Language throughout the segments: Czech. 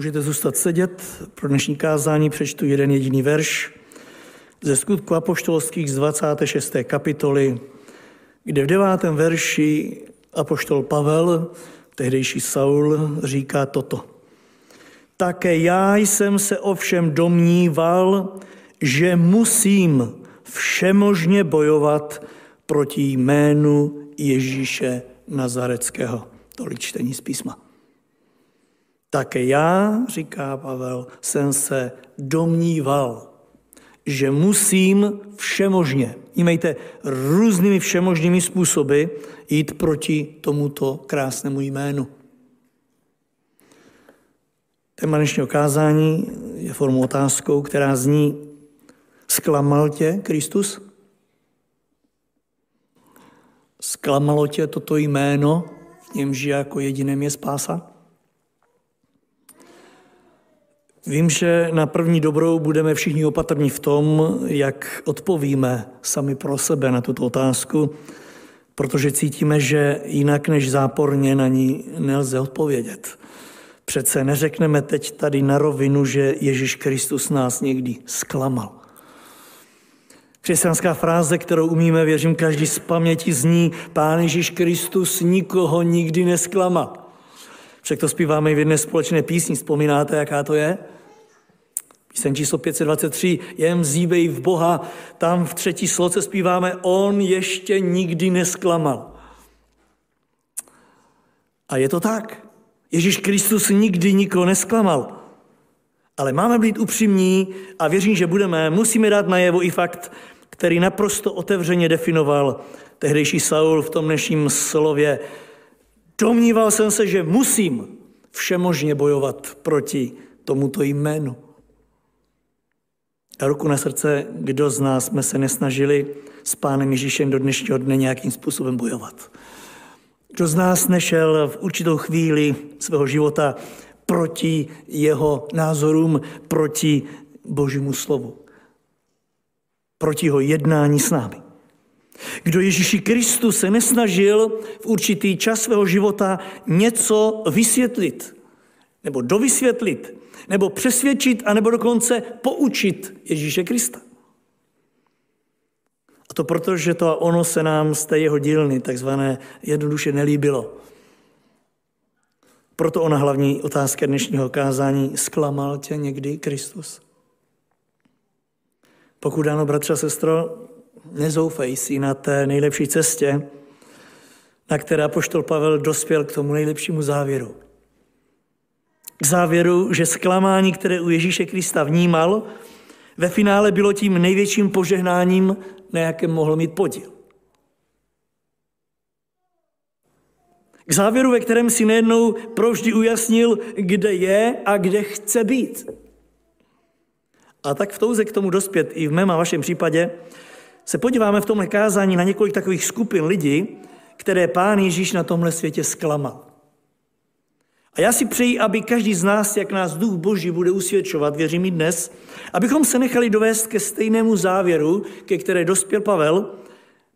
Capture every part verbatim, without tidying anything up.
Můžete zůstat sedět, pro dnešní kázání přečtu jeden jediný verš ze Skutků apoštolských z dvacáté šesté kapitoly, kde v devátém verši apoštol Pavel, tehdejší Saul, říká toto. Také já jsem se ovšem domníval, že musím všemožně bojovat proti jménu Ježíše Nazaretského. Tolik čtení z písma. Také já, říká Pavel, jsem se domníval, že musím všemožně, vnímejte, různými všemožnými způsoby jít proti tomuto krásnému jménu. Téma dnešního kázání je formou otázkou, která zní: zklamal tě Kristus? Zklamalo tě toto jméno, v němž jako jediném je spása? Vím, že na první dobrou budeme všichni opatrní v tom, jak odpovíme sami pro sebe na tuto otázku, protože cítíme, že jinak než záporně na ní nelze odpovědět. Přece neřekneme teď tady na rovinu, že Ježíš Kristus nás někdy zklamal. Křesťanská fráze, kterou umíme, věřím, každý z paměti zní: Pán Ježíš Kristus nikoho nikdy nesklamal. Však to zpíváme i v jedné společné písni. Vzpomínáte, jaká to je? Píseň číslo pět set dvacet tři, jen vzýbej v Boha. Tam v třetí sloce zpíváme: on ještě nikdy nesklamal. A je to tak. Ježíš Kristus nikdy nikoho nesklamal. Ale máme být upřímní a věřím, že budeme, musíme dát najevo i fakt, který naprosto otevřeně definoval tehdejší Saul v tom dnešním slově. Domníval jsem se, že musím všemožně bojovat proti tomuto jménu. A ruku na srdce, kdo z nás jsme se nesnažili s Pánem Ježíšem do dnešního dne nějakým způsobem bojovat? Kdo z nás nešel v určitou chvíli svého života proti jeho názorům, proti Božímu slovu, proti jeho jednání s námi? Kdo Ježíši Kristu se nesnažil v určitý čas svého života něco vysvětlit, nebo dovysvětlit, nebo přesvědčit, anebo dokonce poučit Ježíše Krista? A to proto, že to a ono se nám z té jeho dílny takzvané jednoduše nelíbilo. Proto ona hlavní otázka dnešního kázání: zklamal tě někdy Kristus? Pokud ano, bratře a sestro, nezoufej si na té nejlepší cestě, na které apoštol Pavel dospěl k tomu nejlepšímu závěru. K závěru, že zklamání, které u Ježíše Krista vnímal, ve finále bylo tím největším požehnáním, na jakém mohl mít podíl. K závěru, ve kterém si nejednou provždy ujasnil, kde je a kde chce být. A tak v touze k tomu dospět i v mém a vašem případě se podíváme v tomhle kázání na několik takových skupin lidí, které Pán Ježíš na tomhle světě zklamal. A já si přeji, aby každý z nás, jak nás Duch Boží bude usvědčovat, věřím i dnes, abychom se nechali dovést ke stejnému závěru, ke které dospěl Pavel,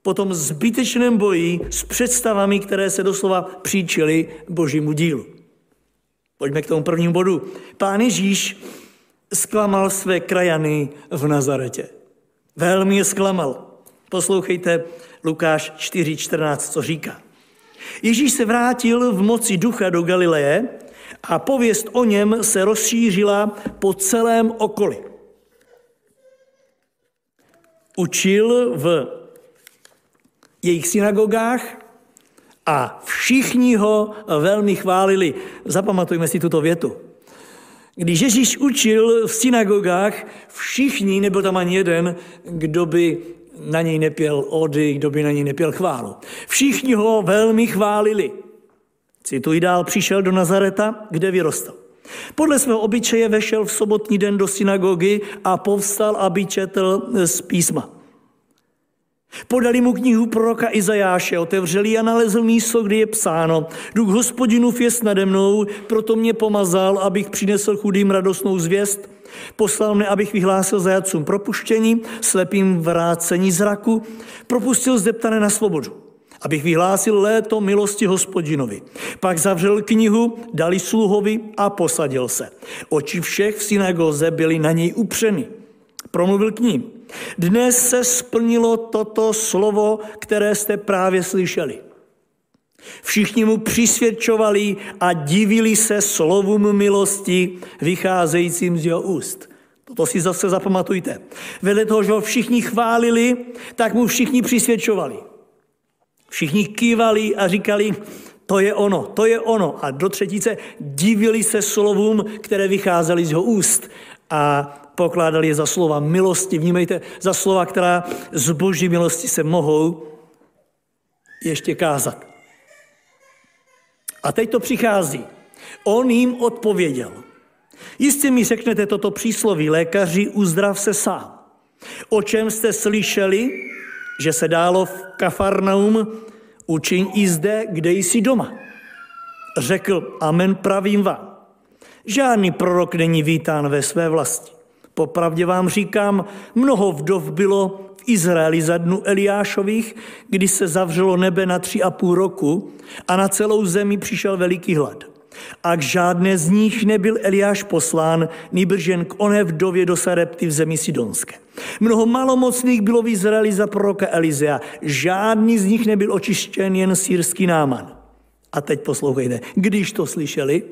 po tom zbytečném boji s představami, které se doslova příčily Božímu dílu. Pojďme k tomu prvnímu bodu. Pán Ježíš zklamal své krajany v Nazaretě. Velmi je zklamal. Poslouchejte Lukáš čtyři čtrnáct, co říká. Ježíš se vrátil v moci ducha do Galileje a pověst o něm se rozšířila po celém okolí. Učil v jejich synagogách a všichni ho velmi chválili. Zapamatujme si tuto větu. Když Ježíš učil v synagogách, všichni, nebyl tam ani jeden, kdo by na něj nepěl ody, kdo by na něj nepěl chválu. Všichni ho velmi chválili. Cituji dál, přišel do Nazareta, kde vyrostal. Podle svého obyčeje vešel v sobotní den do synagogy a povstal, aby četl z písma. Podali mu knihu proroka Izajáše, otevřeli a nalezl místo, kde je psáno: Duch Hospodinův je nade mnou, proto mě pomazal, abych přinesl chudým radostnou zvěst. Poslal mne, abych vyhlásil zajatcům propuštění, slepým vrácení zraku, propustil zdeptané na svobodu abych vyhlásil léto milosti Hospodinovi. Pak zavřel knihu, dali sluhovi a posadil se. Oči všech v synagoze byly na něj upřeny. Promluvil k ním. Dnes se splnilo toto slovo, které jste právě slyšeli. Všichni mu přisvědčovali a divili se slovům milosti vycházejícím z jeho úst. Toto si zase zapamatujte. Vedle toho, že ho všichni chválili, tak mu všichni přisvědčovali. Všichni kývali a říkali, to je ono, to je ono. A do třetice divili se slovům, které vycházely z jeho úst. A pokládali je za slova milosti. Vnímejte, za slova, která z boží milosti se mohou ještě kázat. A teď to přichází. On jim odpověděl. Jistě mi řeknete toto přísloví, lékaři, uzdrav se sám. O čem jste slyšeli, že se dálo v Kafarnaum, učiň i zde, kde jsi doma. Řekl, amen, pravím vám. Žádný prorok není vítán ve své vlasti. Popravdě vám říkám, mnoho vdov bylo v Izraeli za dnu Eliášových, kdy se zavřelo nebe na tři a půl roku a na celou zemi přišel veliký hlad. A k žádné z nich nebyl Eliáš poslán, nýbrž jen k oné vdově do Sarepty v zemi Sidonské. Mnoho malomocných bylo v Izraeli za proroka Elizea. Žádný z nich nebyl očištěn, jen sýrský Náman. A teď poslouchejte, když to slyšeli,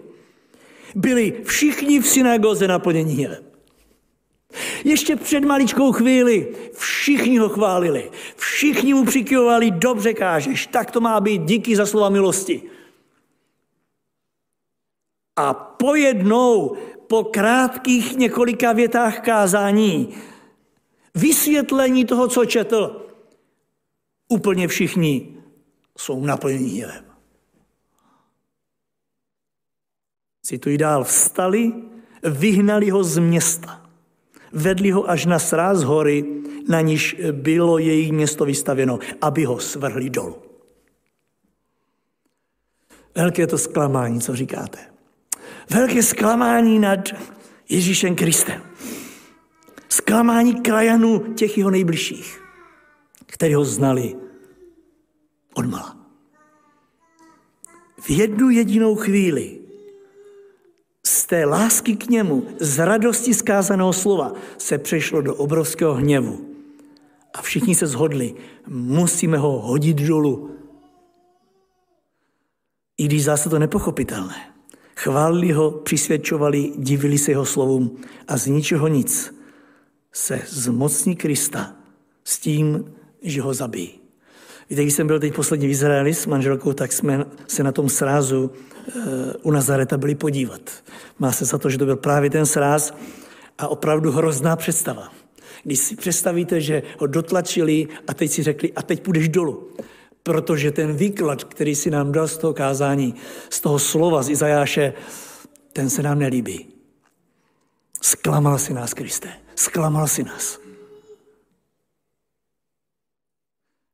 byli všichni v synagoze naplněni hněvem. Ještě před maličkou chvíli všichni ho chválili, všichni mu přikyvovali, dobře kážeš, tak to má být, díky za slova milosti. A pojednou, po krátkých několika větách kázání, vysvětlení toho, co četl, úplně všichni jsou naplněni hněvem. Cituji dál, vstali, vyhnali ho z města. Vedli ho až na sráz hory, na níž bylo jejich město vystavěno, aby ho svrhli dolů. Velké to zklamání, co říkáte. Velké zklamání nad Ježíšem Kristem. Zklamání krajanů, těch jeho nejbližších, kteří ho znali odmala. V jednu jedinou chvíli z té lásky k němu, z radosti zkázaného slova, se přešlo do obrovského hněvu. A všichni se shodli, musíme ho hodit dolů. I když zase to nepochopitelné. Chválili ho, přisvědčovali, divili se jeho slovům a z ničeho nic se zmocní Krista s tím, že ho zabijí. Víte, když jsem byl teď poslední v Izraeli s manželkou, tak jsme se na tom srázu u Nazareta byli podívat. Má se za to, že to byl právě ten sráz a opravdu hrozná představa. Když si představíte, že ho dotlačili a teď si řekli, a teď půjdeš dolů. Protože ten výklad, který si nám dal z toho kázání, z toho slova z Izajáše, ten se nám nelíbí. Zklamal si nás, Kriste. Zklamal si nás.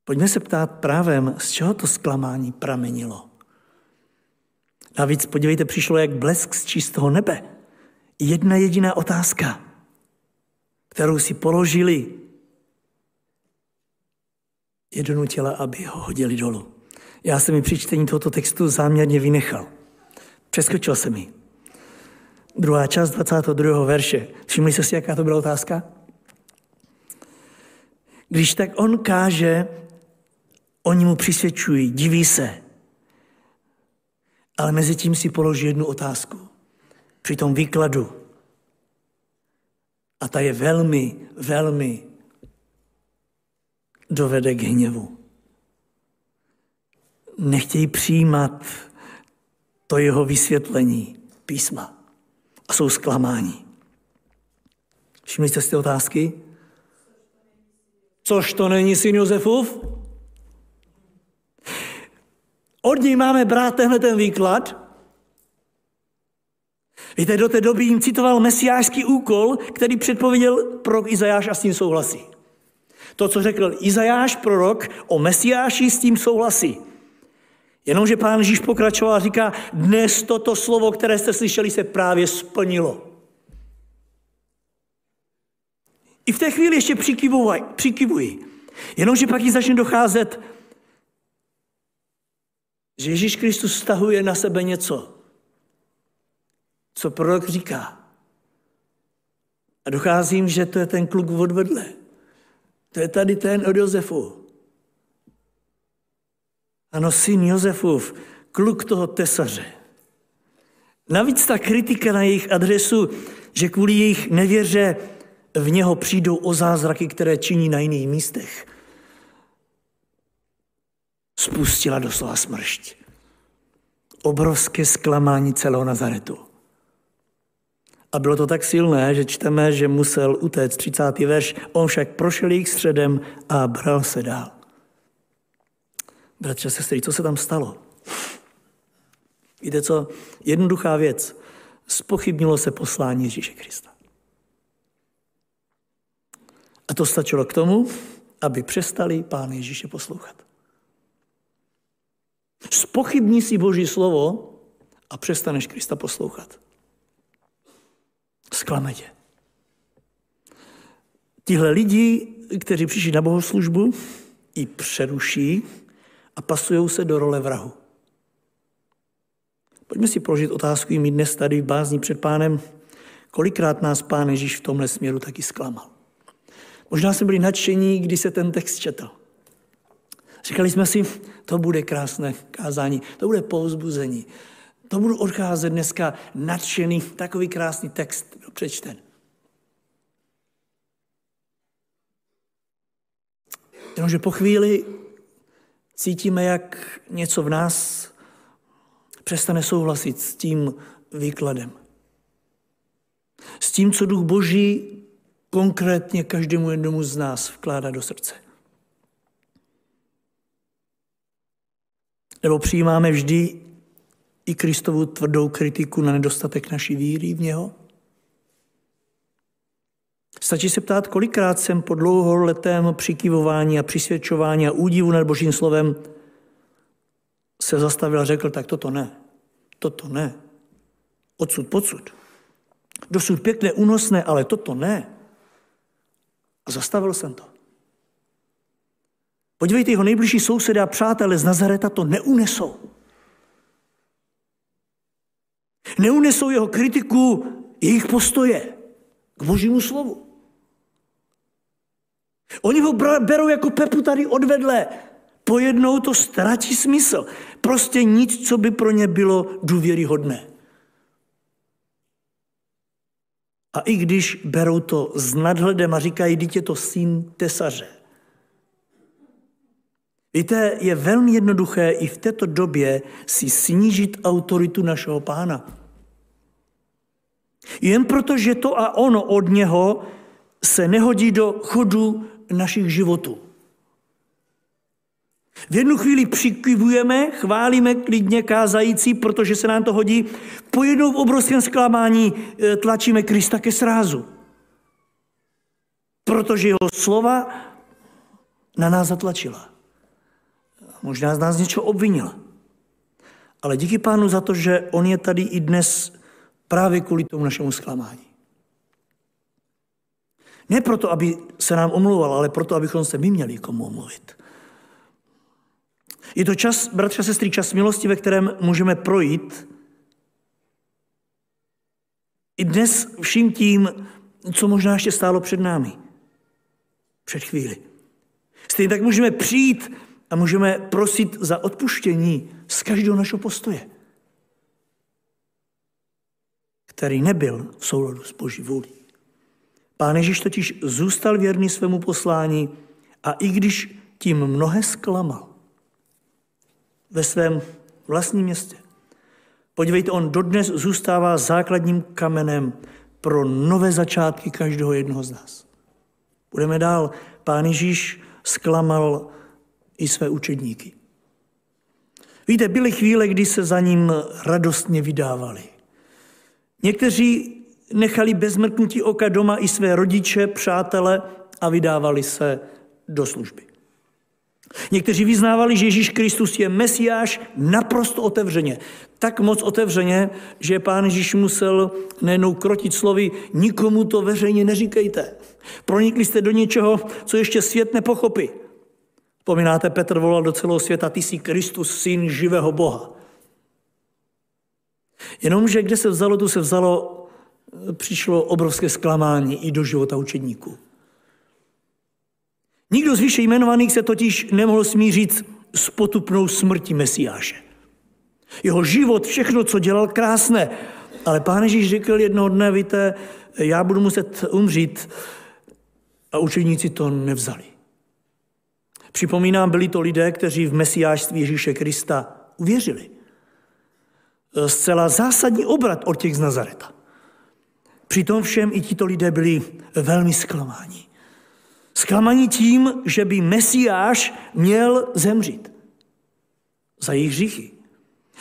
Pojďme se ptát právem, z čeho to zklamání pramenilo. Navíc, podívejte, přišlo jak blesk z čistého nebe. Jedna jediná otázka, kterou si položili, je donutila, aby ho hodili dolů. Já jsem ji při čtení tohoto textu záměrně vynechal. Přeskočil jsem ji. Druhá část dvacátého druhého verše. Všimli jste si, jaká to byla otázka? Když tak on káže, oni mu přisvědčují, diví se. Ale mezi tím si položí jednu otázku při tom výkladu. A ta je velmi, velmi dovede k hněvu. Nechtějí přijímat to jeho vysvětlení písma a jsou zklamáni. Všimli jste si ty otázky? Což to není syn Josefův? Od něj máme brát tenhle ten výklad. Víte, do té doby jim citoval mesiářský úkol, který předpověděl prorok Izajáš a s tím souhlasí. To, co řekl Izajáš, prorok, o mesiáši s tím souhlasí. Jenomže pán Ježíš pokračoval a říká, dnes toto slovo, které jste slyšeli, se právě splnilo. I v té chvíli ještě přikyvují. Jenomže pak jí začne docházet, Že Ježíš Kristus stahuje na sebe něco, co prorok říká. A docházím, že to je ten kluk od vedle. To je tady ten od Josefu. Ano, syn Josefův, kluk toho tesaře. Navíc ta kritika na jejich adresu, že kvůli jejich nevěře v něho přijdou o zázraky, které činí na jiných místech, spustila doslova smršť. Obrovské zklamání celého Nazaretu. A bylo to tak silné, že čteme, že musel utéct třicátý verš. On však prošel jich středem a bral se dál. Bratře, sestry, co se tam stalo? Víte co? Jednoduchá věc. Zpochybnilo se poslání Ježíše Krista. A to stačilo k tomu, aby přestali Pána Ježíše poslouchat. Zpochybní si Boží slovo a přestaneš Krista poslouchat. Zklame tě. Tihle lidi, kteří přišli na bohoslužbu, ji přeruší a pasujou se do role vrahu. Pojďme si položit otázku i my dnes tady v bázni před Pánem, kolikrát nás Pán Ježíš v tomhle směru taky zklamal. Možná jsme byli nadšení, když se ten text četl. Říkali jsme si, to bude krásné kázání, to bude povzbuzení. To budu odcházet dneska nadšený, takový krásný text byl přečten. Jenomže po chvíli cítíme, jak něco v nás přestane souhlasit s tím výkladem. S tím, co Duch Boží konkrétně každému jednomu z nás vkládá do srdce. Nebo přijímáme vždy i Kristovu tvrdou kritiku na nedostatek naší víry v něho? Stačí se ptát, kolikrát jsem po dlouholetém přikývování a přisvědčování a údivu nad Božím slovem se zastavil a řekl, tak toto ne, toto ne, odsud pocud, dosud pěkné, únosné, ale toto ne. A zastavil jsem to. Podívejte, jeho nejbližší sousedé a přátelé z Nazareta to neunesou. Neunesou jeho kritiku, jejich postoje k Božímu slovu. Oni ho berou jako Pepu tady odvedle. Pojednou to ztratí smysl. Prostě nic, co by pro ně bylo důvěryhodné. A i když berou to s nadhledem a říkají, dítě to syn tesaře. Víte, je velmi jednoduché i v této době si snížit autoritu našeho Pána. Jen proto, že to a ono od něho se nehodí do chodu našich životů. V jednu chvíli přikývujeme, chválíme klidně kázající, protože se nám to hodí. Po jednou v obrovském zklamání tlačíme Krista ke srázu. Protože jeho slova na nás zatlačila. Možná z nás něčeho obvinila. Ale díky Pánu za to, že on je tady i dnes právě kvůli tomu našemu zklamání. Ne proto, aby se nám omlouval, ale proto, abychom se my měli komu omluvit. Je to čas, bratře a sestry, čas milosti, ve kterém můžeme projít i dnes vším tím, co možná ještě stálo před námi. Před chvíli. Stejně tak můžeme přijít a můžeme prosit za odpuštění z každého našeho postoje, který nebyl v souladu s Boží vůlí. Pán Ježíš totiž zůstal věrný svému poslání a i když tím mnohé zklamal ve svém vlastním městě, podívejte, on dodnes zůstává základním kamenem pro nové začátky každého jednoho z nás. Budeme dál. Pán Ježíš zklamal i své učedníky. Víte, byly chvíle, kdy se za ním radostně vydávali. Někteří nechali bez mrknutí oka doma i své rodiče, přátele a vydávali se do služby. Někteří vyznávali, že Ježíš Kristus je Mesiáš naprosto otevřeně. Tak moc otevřeně, že Pán Ježíš musel nejenom krotit slovy, nikomu to veřejně neříkejte. Pronikli jste do něčeho, co ještě svět nepochopí. Vzpomínáte, Petr volal do celého světa, ty jsi Kristus, syn živého Boha. Jenomže kde se vzalo, tu se vzalo, přišlo obrovské zklamání i do života učedníků. Nikdo z výše jmenovaných se totiž nemohl smířit s potupnou smrtí Mesiáše. Jeho život, všechno, co dělal, krásné. Ale Pán Ježíš řekl jednoho dne, víte, já budu muset umřít. A učeníci to nevzali. Připomínám, byli to lidé, kteří v mesiášství Ježíše Krista uvěřili. Zcela zásadní obrat od těch z Nazareta. Přitom všem i tito lidé byli velmi zklamáni. Zklamaní tím, že by Mesiáš měl zemřít za jejich hříchy.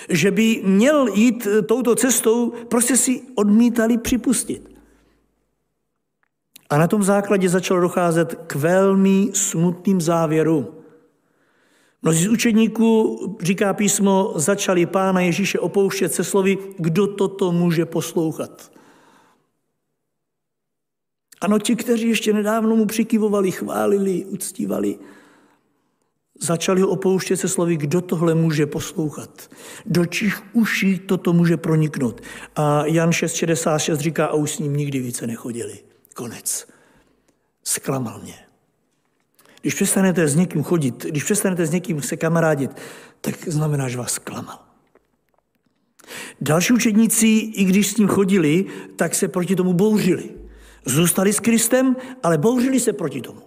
Že by měl jít touto cestou, prostě si odmítali připustit. A na tom základě začalo docházet k velmi smutným závěrům. Mnozí z učedníků, říká písmo, začali Pána Ježíše opouštět se slovy, kdo toto může poslouchat. Ano, ti, kteří ještě nedávno mu přikyvovali, chválili, uctívali, začali ho opouštět se slovy, kdo tohle může poslouchat. Do čích uší toto může proniknout. A Jan šest šedesát šest říká, a už s ním nikdy více nechodili. Konec. Zklamal mě. Když přestanete s někým chodit, když přestanete s někým se kamarádit, tak znamená, že vás zklamal. Další učedníci, i když s ním chodili, tak se proti tomu bouřili. Zůstali s Kristem, ale bouřili se proti tomu.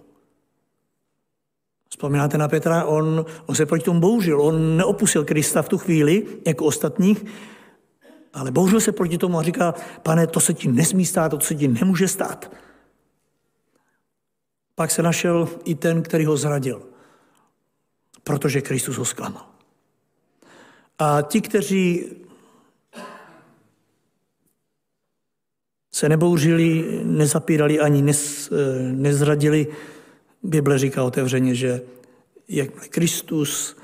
Vzpomínáte na Petra, on, on se proti tomu bouřil. On neopustil Krista v tu chvíli, jako ostatních, ale bouřil se proti tomu a říkal, Pane, to se ti nesmí stát, to se ti nemůže stát. Pak se našel i ten, který ho zradil, protože Kristus ho zklamal. A ti, kteří se nebouřili, nezapírali ani nez, nezradili. Bible říká otevřeně, že jakmile Kristus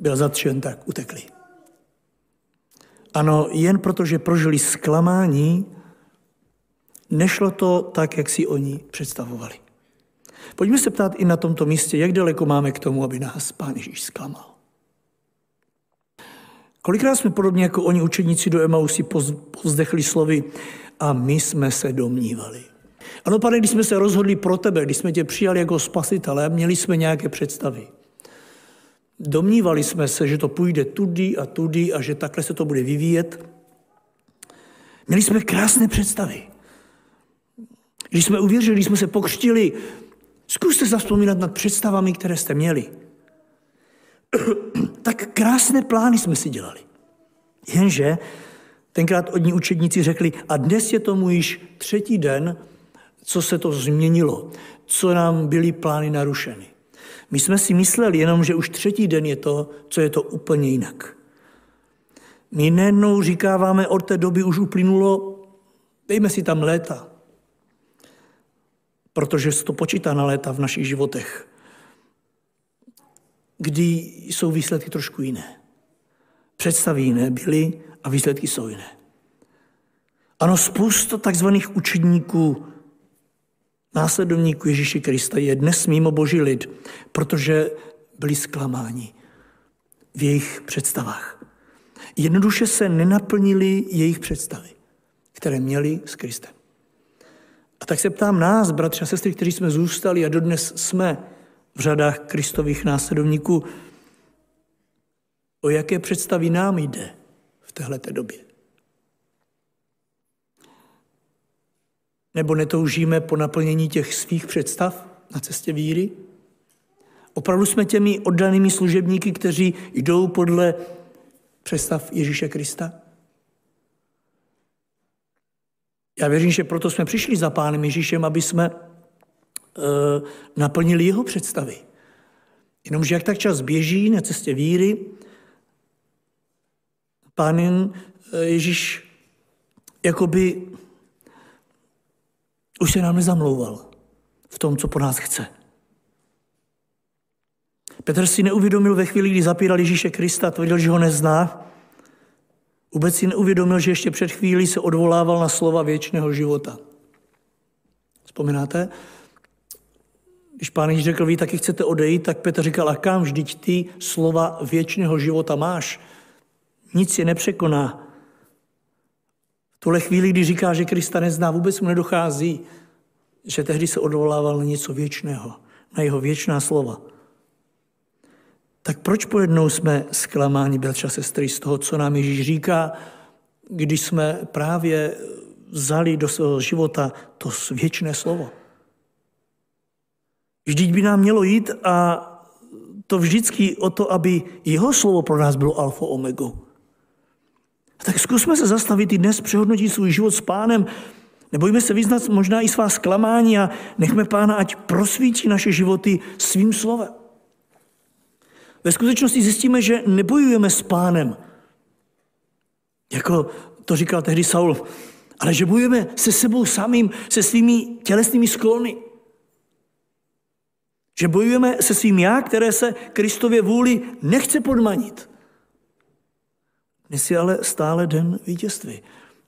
byl zatčen, tak utekli. Ano, jen protože prožili zklamání, nešlo to tak, jak si oni představovali. Pojďme se ptát i na tomto místě, jak daleko máme k tomu, aby nás Pán Ježíš zklamal. Kolikrát jsme podobně jako oni učedníci do Emausi povzdechli slovy a my jsme se domnívali. Ano, Pane, když jsme se rozhodli pro tebe, když jsme tě přijali jako spasitele, měli jsme nějaké představy. Domnívali jsme se, že to půjde tudy a tudy a že takhle se to bude vyvíjet. Měli jsme krásné představy. Když jsme uvěřili, když jsme se pokřtili, zkuste zavzpomínat nad představami, které jste měli. Tak krásné plány jsme si dělali. Jenže tenkrát od ní učedníci řekli, a dnes je tomu již třetí den, co se to změnilo, co nám byly plány narušeny. My jsme si mysleli jenom, že už třetí den je to, co je to úplně jinak. My nejednou říkáváme, od té doby už uplynulo, dejme si tam léta, protože se to počítá na léta v našich životech, kdy jsou výsledky trošku jiné. Představy jiné byly a výsledky jsou jiné. Ano, spousta takzvaných učedníků, následovníků Ježíše Krista je dnes mimo boží lid, protože byli zklamáni v jejich představách. Jednoduše se nenaplnili jejich představy, které měli s Kristem. A tak se ptám nás, bratři a sestry, kteří jsme zůstali a dodnes jsme v řadách Kristových následovníků, o jaké představy nám jde v téhleté době. Nebo netoužíme po naplnění těch svých představ na cestě víry? Opravdu jsme těmi oddanými služebníky, kteří jdou podle představ Ježíše Krista? Já věřím, že proto jsme přišli za Pánem Ježíšem, aby jsme naplnili jeho představy. Jenomže jak tak čas běží na cestě víry, Pán Ježíš jakoby už se nám nezamlouval v tom, co po nás chce. Petr si neuvědomil ve chvíli, kdy zapíral Ježíše Krista, tvrdil, že ho nezná. Vůbec si neuvědomil, že ještě před chvílí se odvolával na slova věčného života. Vzpomínáte? Když Pán Ježíš řekl, vy taky chcete odejít, tak Petr říkal, a kam, vždyť ty slova věčného života máš. Nic je nepřekoná. V tuhle chvíli, kdy říká, že Krista nezná, vůbec mu nedochází, že tehdy se odvolával na něco věčného, na jeho věčná slova. Tak proč pojednou jsme zklamáni, bratři a sestry, z toho, co nám Ježíš říká, když jsme právě vzali do svého života to věčné slovo? Vždyť by nám mělo jít a to vždycky o to, aby jeho slovo pro nás bylo alfa omegou. Tak zkusme se zastavit i dnes, přehodnotit svůj život s Pánem. Nebojme se vyznat možná i svá zklamání a nechme Pána, ať prosvítí naše životy svým slovem. Ve skutečnosti zjistíme, že nebojujeme s Pánem. Jako to říkal tehdy Saul. Ale že bojujeme se sebou samým, se svými tělesnými sklony. Že bojujeme se svým já, které se Kristově vůli nechce podmanit. Dnes je ale stále den vítězství.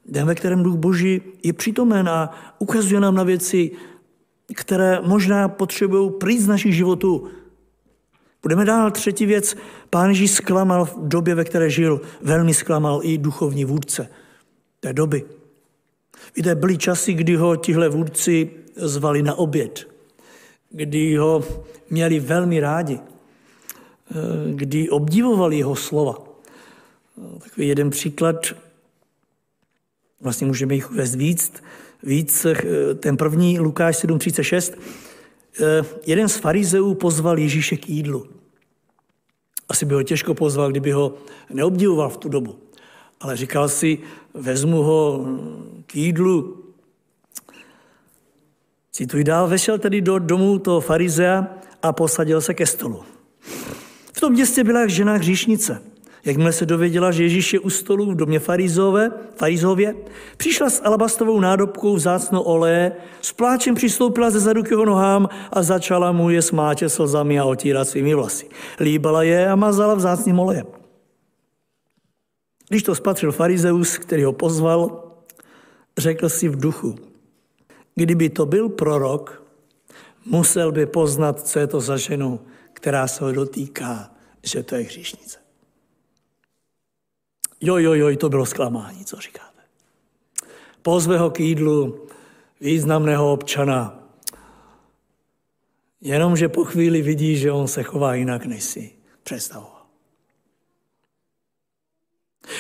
Den, ve kterém Duch Boží je přítomen a ukazuje nám na věci, které možná potřebují pryč z našich životů. Budeme dál. Třetí věc. Pán Ježíš zklamal v době, ve které žil. Velmi zklamal i duchovní vůdce té doby. Víte, byly časy, kdy ho tihle vůdci zvali na oběd. Kdy ho měli velmi rádi. Kdy obdivovali jeho slova. Takový jeden příklad. Vlastně můžeme jich uvést víc. víc. Ten první, Lukáš sedm třicet šest. Jeden z farizeů pozval Ježíše k jídlu. Asi by ho těžko pozval, kdyby ho neobdivoval v tu dobu. Ale říkal si, vezmu ho k jídlu. Cituji dál, vešel tedy do domu toho farizea a posadil se ke stolu. V tom městě byla žena hříšnice. Jakmile se dověděla, že Ježíš je u stolu v domě farizově, přišla s alabastrovou nádobkou vzácného oleje, s pláčem přistoupila ze zadu k jeho nohám a začala mu je smáčet slzami a otírat svými vlasy. Líbala je a mazala vzácným olejem. Když to spatřil farizeus, který ho pozval, řekl si v duchu, kdyby to byl prorok, musel by poznat, co je to za ženu, která se ho dotýká, že to je hříšnice. Joj, joj, joj, to bylo zklamání, co říkáte. Pozve ho k jídlu významného občana, jenomže po chvíli vidí, že on se chová jinak, než si představoval.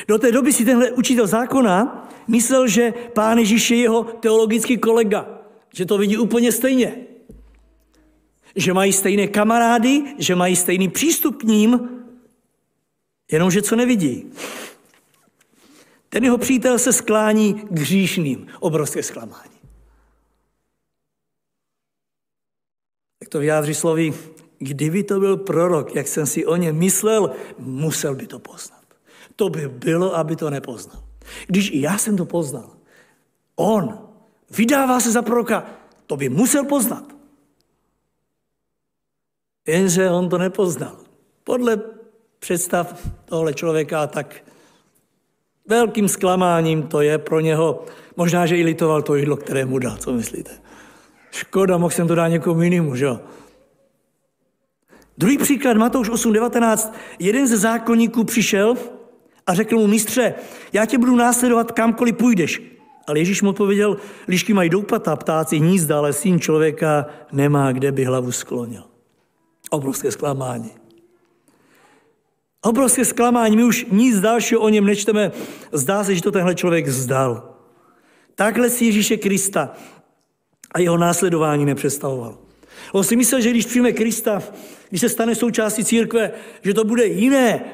Do té doby si tenhle učitel zákona myslel, že Pán Ježíš je jeho teologický kolega, že to vidí úplně stejně. Že mají stejné kamarády, že mají stejný přístup k ním, jenomže co nevidí. Ten jeho přítel se sklání k hříšným. Obrovské zklamání. Tak to vyjádří slovy, kdyby to byl prorok, jak jsem si o něm myslel, musel by to poznat. To by bylo, aby to nepoznal. Když i já jsem to poznal, on vydává se za proroka, to by musel poznat. Jenže on to nepoznal. Podle představ tohle člověka, tak velkým zklamáním to je pro něho. Možná, že i litoval to jídlo, které mu dal, co myslíte? Škoda, mohl jsem to dát někomu jinému, že jo? Druhý příklad, Matouš osm devatenáct. Jeden ze zákonníků přišel a řekl mu, mistře, já tě budu následovat, kamkoliv půjdeš. Ale Ježíš mu odpověděl, lišky mají doupata, ptáci hnízda, ale syn člověka nemá, kde by hlavu sklonil. Obrovské zklamání. Obrovské zklamání, my už nic dalšího o něm nečteme. Zdá se, že to tenhle člověk vzdal. Takhle si Ježíše Krista a jeho následování nepředstavoval. On si myslel, že když přijme Krista, když se stane součástí církve, že to bude jiné,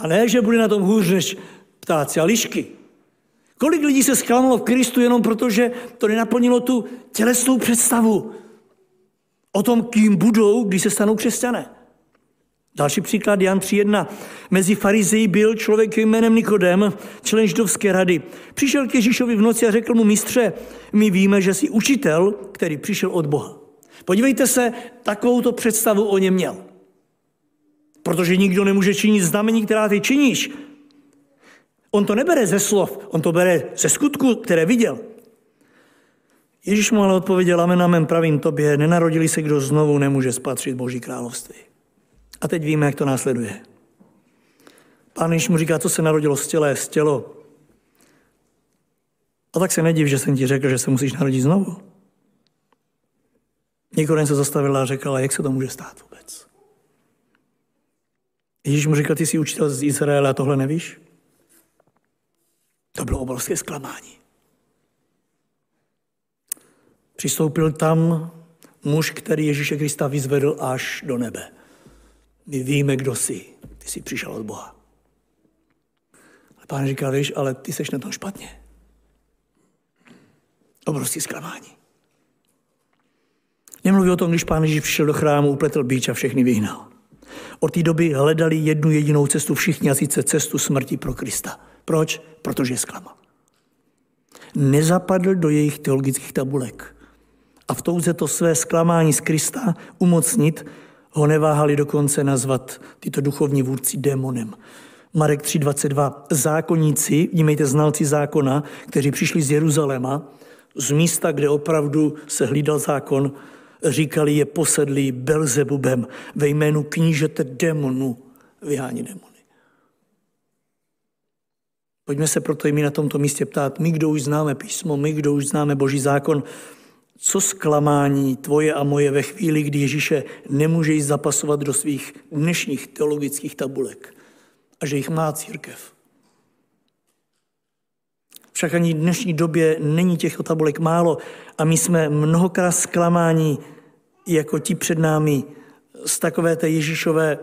a ne, že bude na tom hůř než ptáci a lišky. Kolik lidí se zklamalo v Kristu jenom proto, že to nenaplnilo tu tělesnou představu o tom, kým budou, když se stanou křesťané. Další příklad, Jan tři jedna. Mezi farizeji byl člověk jménem Nikodem, člen židovské rady. Přišel k Ježíšovi v noci a řekl mu, mistře, my víme, že jsi učitel, který přišel od Boha. Podívejte se, takovouto představu o něm měl. Protože nikdo nemůže činit znamení, která ty činíš. On to nebere ze slov, on to bere ze skutků, které viděl. Ježíš mu ale odpověděl, amen, amen, pravím tobě, nenarodili se, kdo znovu nemůže spatřit Boží království. A teď víme, jak to následuje. Pán Ježíš mu říká, co se narodilo z těla, z tělo. A tak se nediv, že jsem ti řekl, že se musíš narodit znovu. Nikodem se zastavila a řekla, jak se to může stát vůbec. Ježíš mu říkal, ty jsi učitel z Izraele a tohle nevíš? To bylo obrovské zklamání. Přistoupil tam muž, který Ježíše Krista vyzvedl až do nebe. My víme, kdo jsi. Ty jsi přišel od Boha. Ale Pán říkal, víš, ale ty seš na tom špatně. Obrovské zklamání. Nemluví o tom, když Pán Ježíš přišel do chrámu, upletl bič a všechny vyhnal. Od té doby hledali jednu jedinou cestu všichni, a sice cestu smrti pro Krista. Proč? Protože je zklamal. Nezapadl do jejich teologických tabulek. A v touze to své zklamání z Krista umocnit ho neváhali dokonce nazvat tyto duchovní vůdci démonem. Marek tři dvacet dva. Zákonníci, vnímejte, znalci zákona, kteří přišli z Jeruzaléma, z místa, kde opravdu se hlídal zákon, říkali, je posedlý Beelzebubem, ve jménu knížete démonů, vyhání démony. Pojďme se proto i my na tomto místě ptát, my, kdo už známe písmo, my, kdo už známe Boží zákon, co zklamání tvoje a moje ve chvíli, kdy Ježíše nemůže jít zapasovat do svých dnešních teologických tabulek a že jich má církev. Však ani v dnešní době není těchto tabulek málo a my jsme mnohokrát zklamáni jako ti před námi z takové té Ježíšové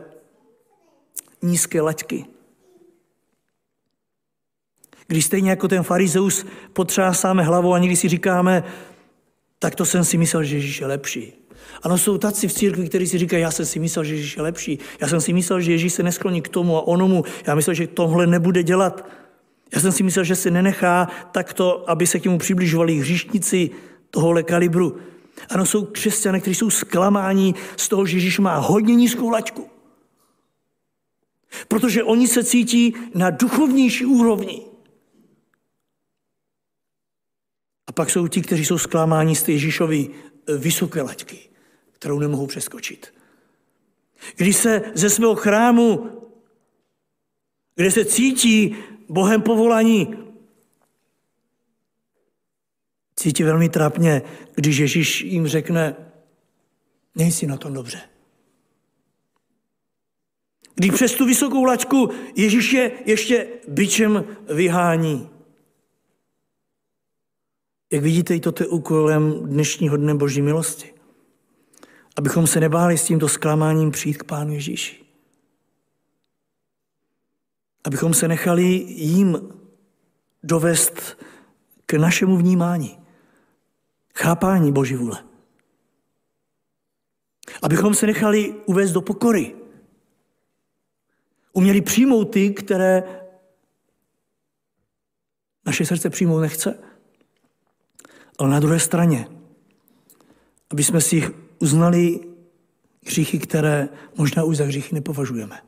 nízké laťky. Když stejně jako ten farizeus potřásáme hlavou a někdy si říkáme, tak to jsem si myslel, že Ježíš je lepší. Ano, jsou taci v církvi, kteří si říkají, já jsem si myslel, že Ježíš je lepší. Já jsem si myslel, že Ježíš se neskloní k tomu a onomu. Já myslel, že tohle nebude dělat. Já jsem si myslel, že se nenechá takto, aby se k němu přibližovali hříšníci tohohle kalibru. Ano, jsou křesťané, kteří jsou zklamáni z toho, že Ježíš má hodně nízkou laťku. Protože oni se cítí na duchovnější úrovni. A pak jsou ti, kteří jsou zklamáni z té Ježíšovy vysoké laťky, kterou nemohou přeskočit. Když se ze svého chrámu, kde se cítí Bohem povolání. Cítí velmi trápně, když Ježíš jim řekne, nejsi na tom dobře. Když přes tu vysokou laťku Ježíš je ještě bičem vyhání. Jak vidíte, i toto je úkolem dnešního dne Boží milosti. Abychom se nebáli s tímto zklamáním přijít k Pánu Ježíši. Abychom se nechali jim dovést k našemu vnímání, chápání Boží vůle. Abychom se nechali uvést do pokory. Uměli přijmout ty, které naše srdce přijmout nechce. Ale na druhé straně, aby jsme si jich uznali hříchy, které možná už za hříchy nepovažujeme.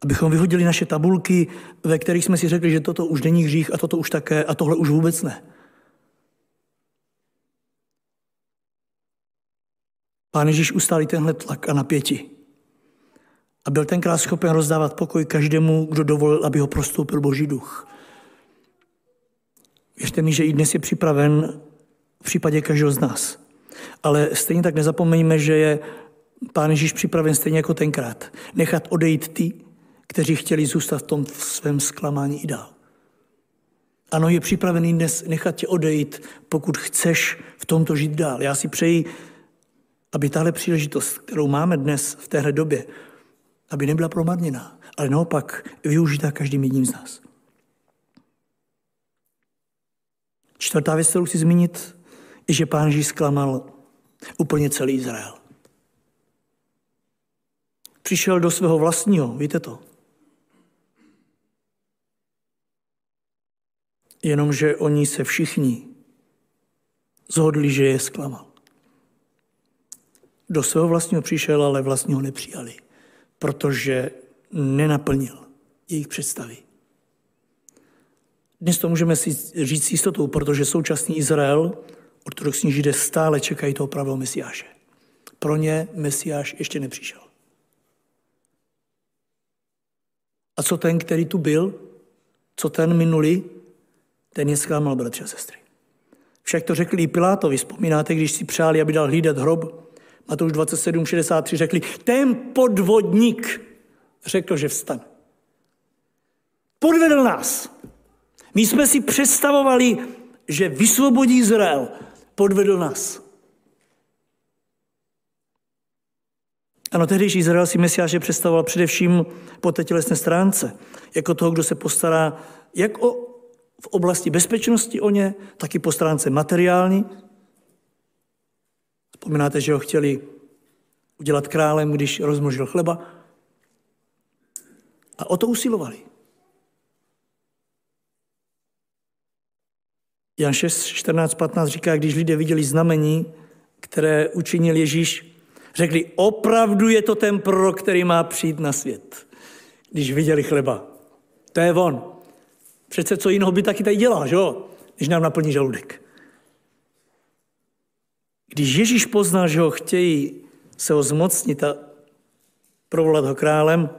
Abychom vyhodili naše tabulky, ve kterých jsme si řekli, že toto už není hřích a toto už také a tohle už vůbec ne. Pán Ježíš ustálí tenhle tlak a napětí a byl tenkrát schopen rozdávat pokoj každému, kdo dovolil, aby ho prostoupil Boží duch. Věřte mi, že i dnes je připraven v případě každého z nás. Ale stejně tak nezapomeňme, že je Pán Ježíš připraven stejně jako tenkrát nechat odejít ty, kteří chtěli zůstat v tom svém zklamání i dál. Ano, je připravený dnes nechat tě odejít, pokud chceš v tomto žít dál. Já si přeji, aby tahle příležitost, kterou máme dnes v téhle době, aby nebyla promarněná, ale naopak využitá každým jedním z nás. Čtvrtá věc, kterou chci zmínit, je, že Pán Ježíš zklamal úplně celý Izrael. Přišel do svého vlastního, víte to. Jenomže oni se všichni zhodli, že je zklamal. Do svého vlastního přišel, ale vlastního nepřijali, protože nenaplnil jejich představy. Dnes to můžeme si říct s jistotou, protože současný Izrael, ortodoxní Židé, stále čekají toho pravého Mesiáše. Pro ně Mesiáš ještě nepřišel. A co ten, který tu byl, co ten minulý, ten je zklamal, bratři a sestry. Však to řekli i Pilátovi, vzpomínáte, když si přáli, aby dal hlídat hrob, Matouš dvacet sedm šedesát tři řekli, ten podvodník řekl, že vstane. Podvedl nás. My jsme si představovali, že vysvobodí Izrael. Podvedl nás. Ano, tehdejší Izrael si Mesiáše představoval především po té tělesné stránce, jako toho, kdo se postará jak o, v oblasti bezpečnosti o ně, tak i po stránce materiální. Vzpomínáte, že ho chtěli udělat králem, když rozmnožil chleba. A o to usilovali. Jan šest čtrnáct patnáct říká, když lidé viděli znamení, které učinil Ježíš, řekli, opravdu je to ten prorok, který má přijít na svět. Když viděli chleba. To je on. Přece co jiného by taky tady dělal, že jo? Když nám naplní žaludek. Když Ježíš poznal, že ho chtějí se ho zmocnit a provolat ho králem,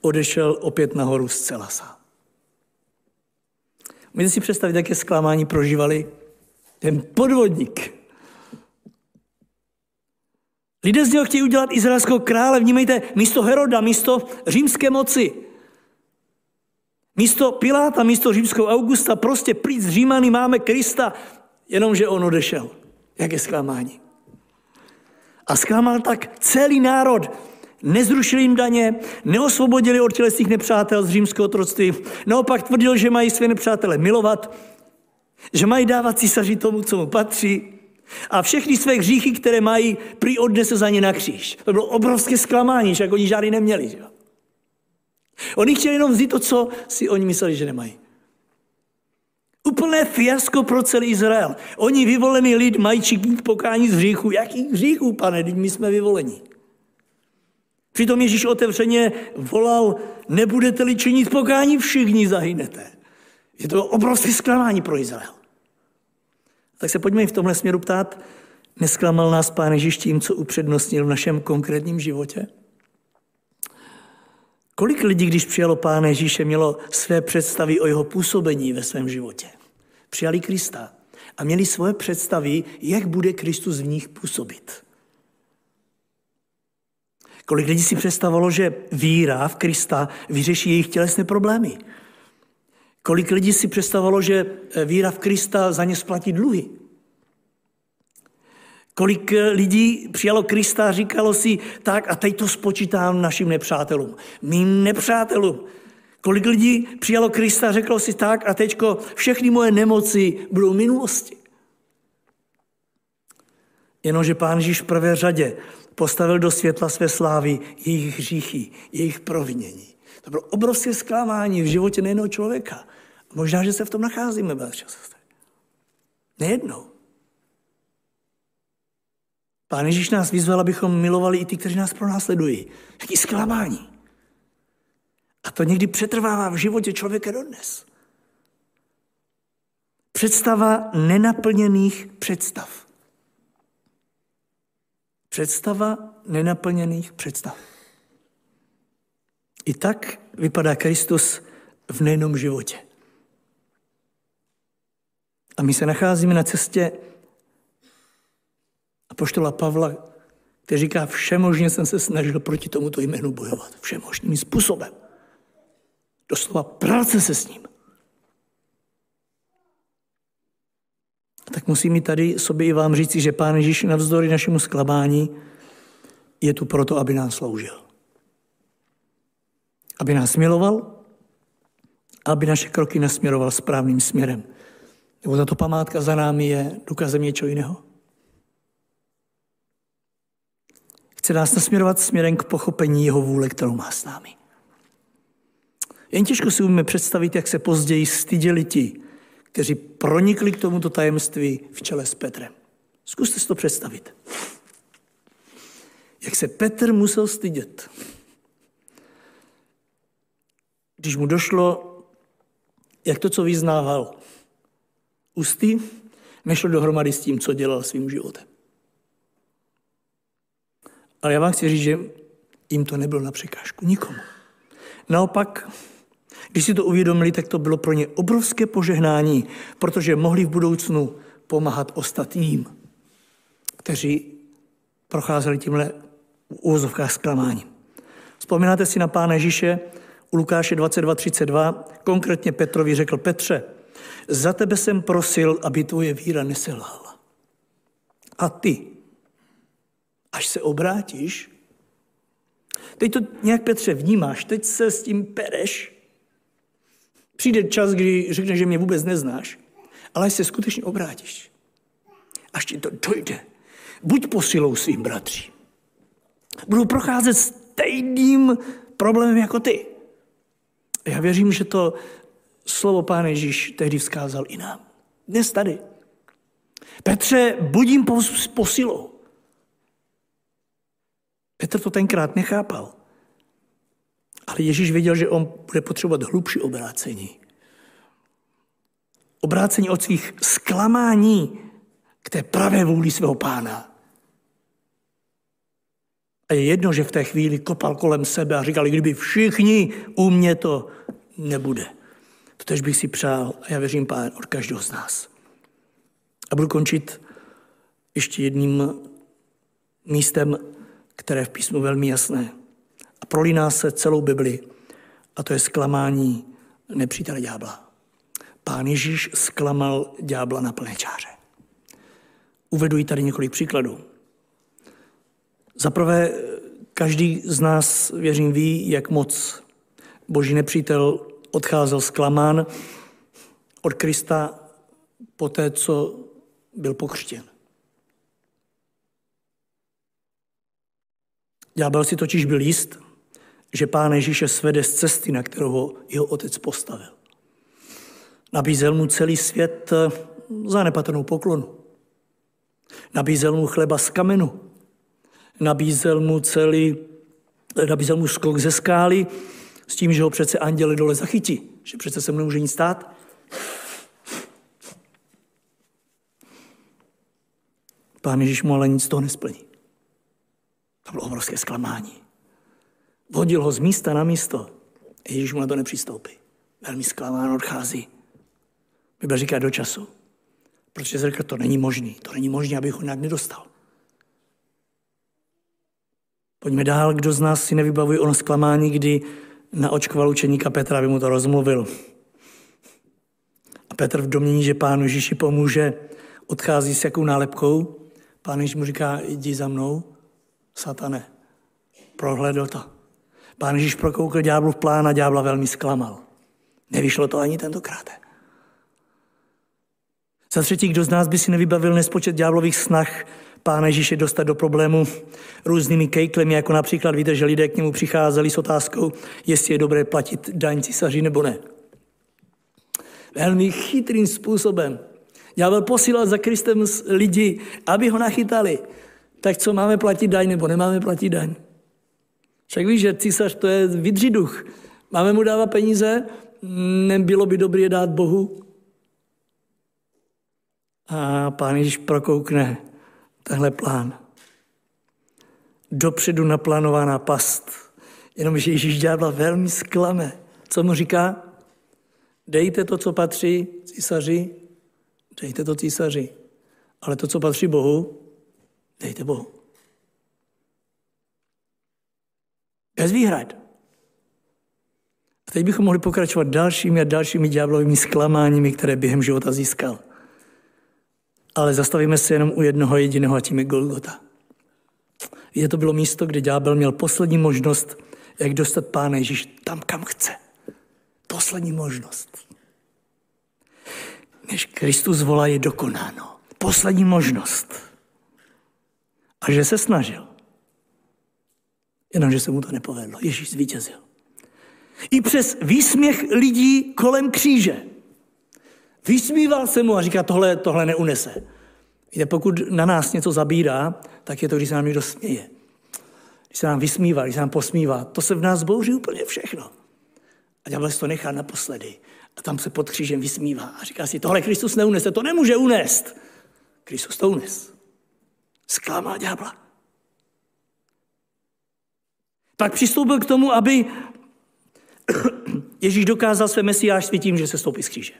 odešel opět nahoru zcela sám. Můžete si představit, jaké zklamání prožívali ten podvodník. Lidé z něho chtějí udělat izraelského krále, vnímejte, místo Heroda, místo římské moci. Místo Piláta, místo římského Augusta, prostě pryč z Římany máme Krista, jenomže on odešel. Jaké zklamání. A zklamal tak celý národ. Nezrušili jim daně, neosvobodili od tělesných nepřátel z římského otroctví. Naopak tvrdil, že mají své nepřátele milovat, že mají dávat císaři tomu, co mu patří. A všechny své hříchy, které mají, prý odnese za ně na kříž. To bylo obrovské zklamání, že oni žádný neměli. Že? Oni chtěli jenom vzít to, co si oni mysleli, že nemají. Úplné fiasko pro celý Izrael. Oni vyvolený lid mají činit pokání z hříchů. Jakých hříchů, pane, teď my jsme vyvolení. Přitom Ježíš otevřeně volal, nebudete-li činit pokání, všichni zahynete. Je to obrovské zklamání pro Izrael. Tak se pojďme i v tomhle směru ptát, nesklamal nás Pán Ježíš tím, co upřednostnil v našem konkrétním životě? Kolik lidí, když přijalo Pána Ježíše, mělo své představy o jeho působení ve svém životě? Přijali Krista a měli svoje představy, jak bude Kristus v nich působit. Kolik lidí si představovalo, že víra v Krista vyřeší jejich tělesné problémy? Kolik lidí si představovalo, že víra v Krista za ně splatí dluhy? Kolik lidí přijalo Krista a říkalo si, tak a teď to spočítám našim nepřátelům, mým nepřátelům. Kolik lidí přijalo Krista a řeklo si, tak a teďko všechny moje nemoci budou minulosti. Jenomže Pán Ježíš v prvé řadě postavil do světla své slávy jejich hříchy, jejich provinění. To bylo obrovské zklamání v životě nejednou člověka. Možná, že se v tom nacházíme, bratři a sestry. Nejednou. Pán Ježíš nás vyzval, abychom milovali i ty, kteří nás pronásledují. Jaký zklamání. A to někdy přetrvává v životě člověka dodnes. Představa nenaplněných představ. Představa nenaplněných představ. I tak vypadá Kristus v nejenom životě. A my se nacházíme na cestě apoštola Pavla, který říká, všemožně jsem se snažil proti tomuto jménu bojovat. Všemožným způsobem. Doslova práce se s ním. A tak musím i tady sobě i vám říci, že Pán Ježíš navzdory našemu zklamání je tu proto, aby nás sloužil. Aby nás miloval a aby naše kroky nasměroval správným směrem. Nebo tato památka za námi je důkazem něčeho jiného. Chce nás nasměrovat směrem k pochopení jeho vůle, kterou má s námi. Jen těžko si umíme představit, jak se později styděli ti, kteří pronikli k tomuto tajemství v čele s Petrem. Zkuste si to představit. Jak se Petr musel stydět. Když mu došlo, jak to, co vyznával ústy, nešlo dohromady s tím, co dělal svým životem. Ale já vám chci říct, že jim to nebylo na překážku nikomu. Naopak, když si to uvědomili, tak to bylo pro ně obrovské požehnání, protože mohli v budoucnu pomáhat ostatním, kteří procházeli tímhle v úvozovkách zklamáním. Vzpomínáte si na Pána Ježíše u Lukáše dvacet dva třicet dva, konkrétně Petrovi řekl: Petře, za tebe jsem prosil, aby tvoje víra neselhala. A ty, až se obrátíš, teď to nějak, Petře, vnímáš, teď se s tím pereš. Přijde čas, kdy řekneš, že mě vůbec neznáš, ale až se skutečně obrátíš, až ti to dojde, buď posilou svým bratřím. Budou procházet stejným problémem jako ty. Já věřím, že to slovo Pán Ježíš tehdy vzkázal i nám. Dnes tady. Petře, buď jim posilou. Petr to tenkrát nechápal. Ale Ježíš věděl, že on bude potřebovat hlubší obrácení. Obrácení od svých zklamání k té pravé vůli svého Pána. A je jedno, že v té chvíli kopal kolem sebe a říkal, kdyby všichni, u mě to nebude. Totež bych si přál, a já věřím, Pán, od každého z nás. A budu končit ještě jedním místem, které v písmu velmi jasné. A prolíná se celou Bibli. A to je zklamání nepřítele ďábla. Pán Ježíš zklamal ďábla na plné čáře. Uvedu tady několik příkladů. Za prvé, každý z nás, věřím, ví, jak moc boží nepřítel odcházel zklamán od Krista po té, co byl pokřtěn. Ďábel si totiž byl jist, že Pán Ježíše svede z cesty, na kterou ho jeho otec postavil. Nabízel mu celý svět za nepatrnou poklonu. Nabízel mu chleba z kamenu. Nabízel mu celý, nabízel mu skok ze skály s tím, že ho přece anděli dole zachytí, že přece se mu nemůže nic stát. Pán Ježíš mu ale nic z toho nesplní. To bylo obrovské zklamání. Vodil ho z místa na místo. Ježíš mu na to nepřistoupí. Velmi zklamán odchází. Bible říká do času. Protože řekl, to není možný. To není možný, abych ho nějak nedostal. Pojďme dál, kdo z nás si nevybavuje ono zklamání, kdy naočkoval učeníka Petra, aby mu to rozmluvil. A Petr v domění, že Pánu Ježíši pomůže, odchází s jakou nálepkou. Pán Ježíš mu říká, jdi za mnou, satane. Prohlédl to. Pán Ježíš prokoukl ďáblu v plán a ďábla velmi zklamal. Nevyšlo to ani tentokrát. Za třetí, kdo z nás by si nevybavil nespočet ďáblových snah Pána Ježíše dostat do problému různými kejklemi, jako například víte, že lidé k němu přicházeli s otázkou, jestli je dobré platit daň císaři nebo ne. Velmi chytrým způsobem. Ďábel posílal za Kristem lidi, aby ho nachytali. Tak co, máme platit daň nebo nemáme platit daň? Však víš, že císař to je vydřiduch. Máme mu dávat peníze? Nebylo by dobré dát Bohu? A Pán Ježíš prokoukne tenhle plán. Dopředu naplánovaná past. Jenomže Ježíš ďábla velmi zklame. Co mu říká? Dejte to, co patří císaři, dejte to císaři. Ale to, co patří Bohu, dejte Bohu. Bez výhrad. A teď bychom mohli pokračovat dalšími a dalšími ďáblovými zklamáními, které během života získal. Ale zastavíme se jenom u jednoho jediného, a tím je Golgota. Je to bylo místo, kde ďábel měl poslední možnost, jak dostat Pána Ježíše tam, kam chce. Poslední možnost. Než Kristus volá, je dokonáno. Poslední možnost. A že se snažil. Jenomže se mu to nepovedlo. Ježíš zvítězil. I přes výsměch lidí kolem kříže. Vysmíval se mu a říká, tohle, tohle neunese. Víte, pokud na nás něco zabírá, tak je to, když se nám někdo směje. Když se nám vysmívá, když se nám posmívá. To se v nás bouří úplně všechno. A ďábel si to nechá naposledy. A tam se pod křížem vysmívá a říká si, tohle Kristus neunese, to nemůže unést. Kristus to unes. Zklamal ďábla. Pak přistoupil k tomu, aby Ježíš dokázal své mesiářství tím, že se stoupí z kříže.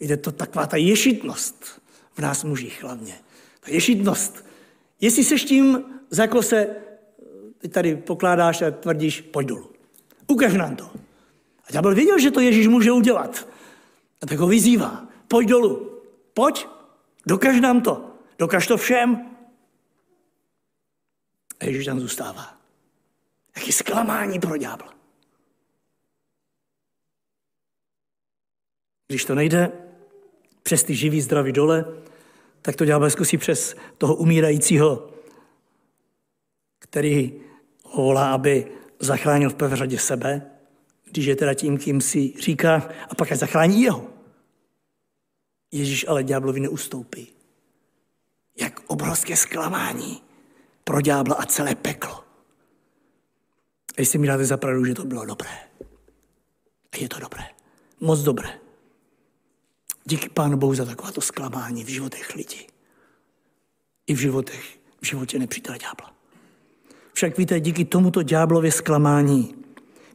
Víte, to taková ta ješitnost v nás mužích hlavně. Ta ješitnost. Jestli seš tím, za klo se teď tady pokládáš a tvrdíš, pojď dolů. Ukaž nám to. A ďábel věděl, že to Ježíš může udělat. A tak ho vyzývá. Pojď dolů. Pojď. Dokaž nám to. Dokaž to všem. A Ježíš tam zůstává. Jaký zklamání pro ďábla. Když to nejde, přes ty živý zdraví dole, tak to ďábel zkusí přes toho umírajícího, který ho volá, aby zachránil v prvé řadě sebe, když je teda tím, kým si říká, a pak až zachrání jeho. Ježíš ale ďáblovi neustoupí. Jak obrovské zklamání pro ďábla a celé peklo. A jestli mi dáte za pravdu, že to bylo dobré. A je to dobré. Moc dobré. Díky Pánu Bohu za takováto zklamání v životech lidí. I v životech, v životě nepřítele ďábla. Však víte, díky tomuto ďáblově zklamání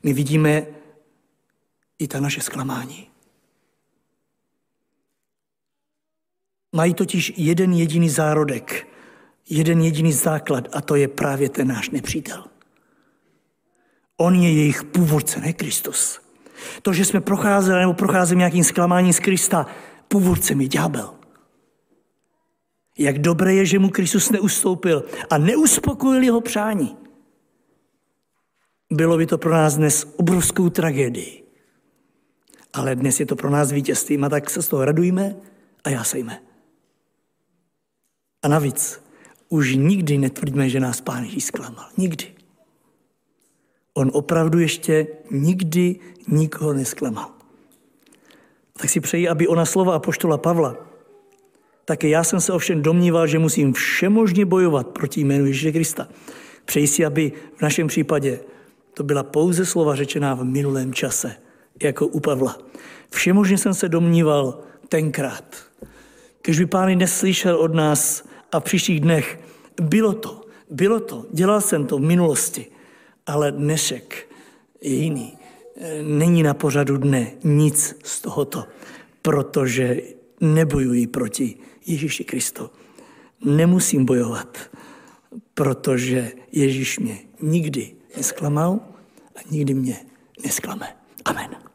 my vidíme i ta naše zklamání. Mají totiž jeden jediný zárodek, jeden jediný základ, a to je právě ten náš nepřítel. On je jejich původce, ne Kristus. To, že jsme procházeli nebo procházíme nějakým zklamáním z Krista, původcem je ďábel. Jak dobré je, že mu Kristus neustoupil a neuspokojil jeho přání. Bylo by to pro nás dnes obrovskou tragédií. Ale dnes je to pro nás vítězstvím, a tak se z toho radujme a jásejme. A navíc už nikdy netvrdíme, že nás Pán Ježíš zklamal. Nikdy. On opravdu ještě nikdy nikoho nesklamal. Tak si přeji, aby ona slova apoštola Pavla, také já jsem se ovšem domníval, že musím všemožně bojovat proti jménu Ježíše Krista. Přeji si, aby v našem případě to byla pouze slova řečená v minulém čase, jako u Pavla. Všemožně jsem se domníval tenkrát. Když by Pán neslyšel od nás a v příštích dnech, bylo to, bylo to, dělal jsem to v minulosti, ale dnešek je jiný. Není na pořadu dne nic z tohoto, protože nebojuji proti Ježíši Kristu. Nemusím bojovat, protože Ježíš mě nikdy nesklamal a nikdy mě nesklame. Amen.